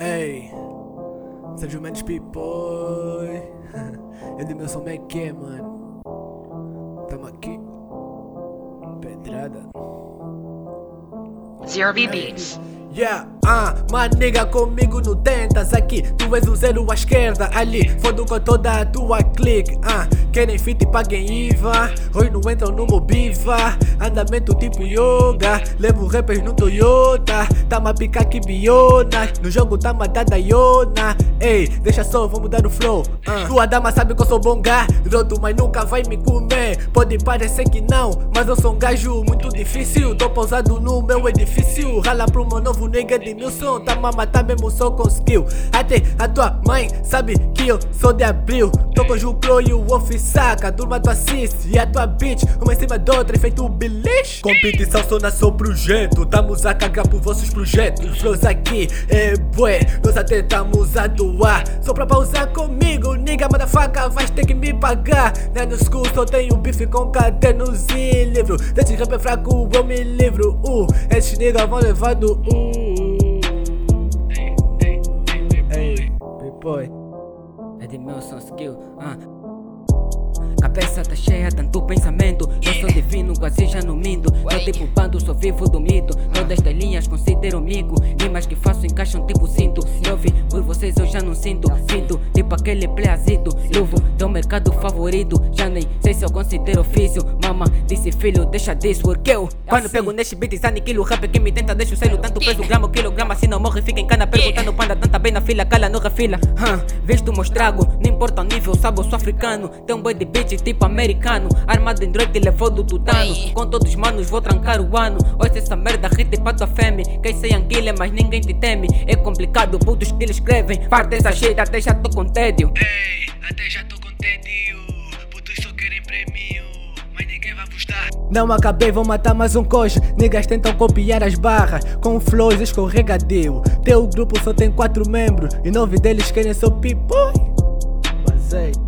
Ei, Sérgio Mendes Pipoi. Edmilson Mequê, mano. Tamo aqui. Pedrada. ZRB Beats. Yeah, my nigga, comigo não tentas aqui. Tu és o zero à esquerda, ali. Fodo com toda a tua clique. Querem fit e paguem IVA. Hoje não entram no mobiva. Andamento tipo yoga. Levo rappers no Toyota. Tamo a picar que biona. No jogo tamo a dada iona. Ei, deixa só, vou mudar o flow. Tua dama sabe que eu sou bom garoto, mas nunca vai me comer. Pode parecer que não, mas eu sou um gajo muito difícil. Tô pousado no meu edifício. Rala pro meu novo nigga Edmilson. Tá a matar mesmo só com skill. Até a tua mãe sabe que eu sou de abril. Tô com o Jucro e o Wolf saca. Durma tu assiste e a tua bitch. Uma em cima da outra e feito um beliche. Competição só na seu projeto. Tamos a cagar por vossos projetos. Flows aqui é bué. Nós até tamos a doar. Só pra pausar comigo, nigga, manda faca. Vais ter que me pagar. Na no school só tenho bife com cadernos e livro. Desse rap é fraco, eu me livro. Esses niggas vão levar do Ei, Pipoi. Edmilson Skill, Cabeça tá cheia, tanto pensamento. Eu sou divino, quase já não minto. Tô tipo bando, sou vivo do mito. Todas das linhas considero mico. Rimas que faço encaixam tipo cinto. Eu vi por vocês, eu já não sinto. Sinto tipo aquele playazito. Luvo, teu mercado favorito. Já nem sei se eu considero ofício. Mama, disse filho, deixa disso. Porque eu, quando pego neste beat, aniquilo o rap que me tenta, deixa o selo. Tanto peso, grama, quilograma, se não morre, fica em cana. Perguntando panda, tanta bem na fila, cala, não refila. Visto o mostrago, não importa o nível, sabe, eu sou africano. Tem um boi de beat tipo americano, armado em droid e levou do tutano. Com todos os manos vou trancar o ano. Ouça essa merda, rita e pra tua fêmea. Quem sei anguilha, mas ninguém te teme. É complicado, putos que lhe escrevem. Farta essa shit, até já tô com tédio. Ei, até já tô com tédio. Putos só querem prêmio, mas ninguém vai vos dar. Não acabei, vou matar mais um coche. Niggas tentam copiar as barras com flows escorregadio. Teu grupo só tem 4 membros e 9 deles querem seu Pipoi. Mas ei.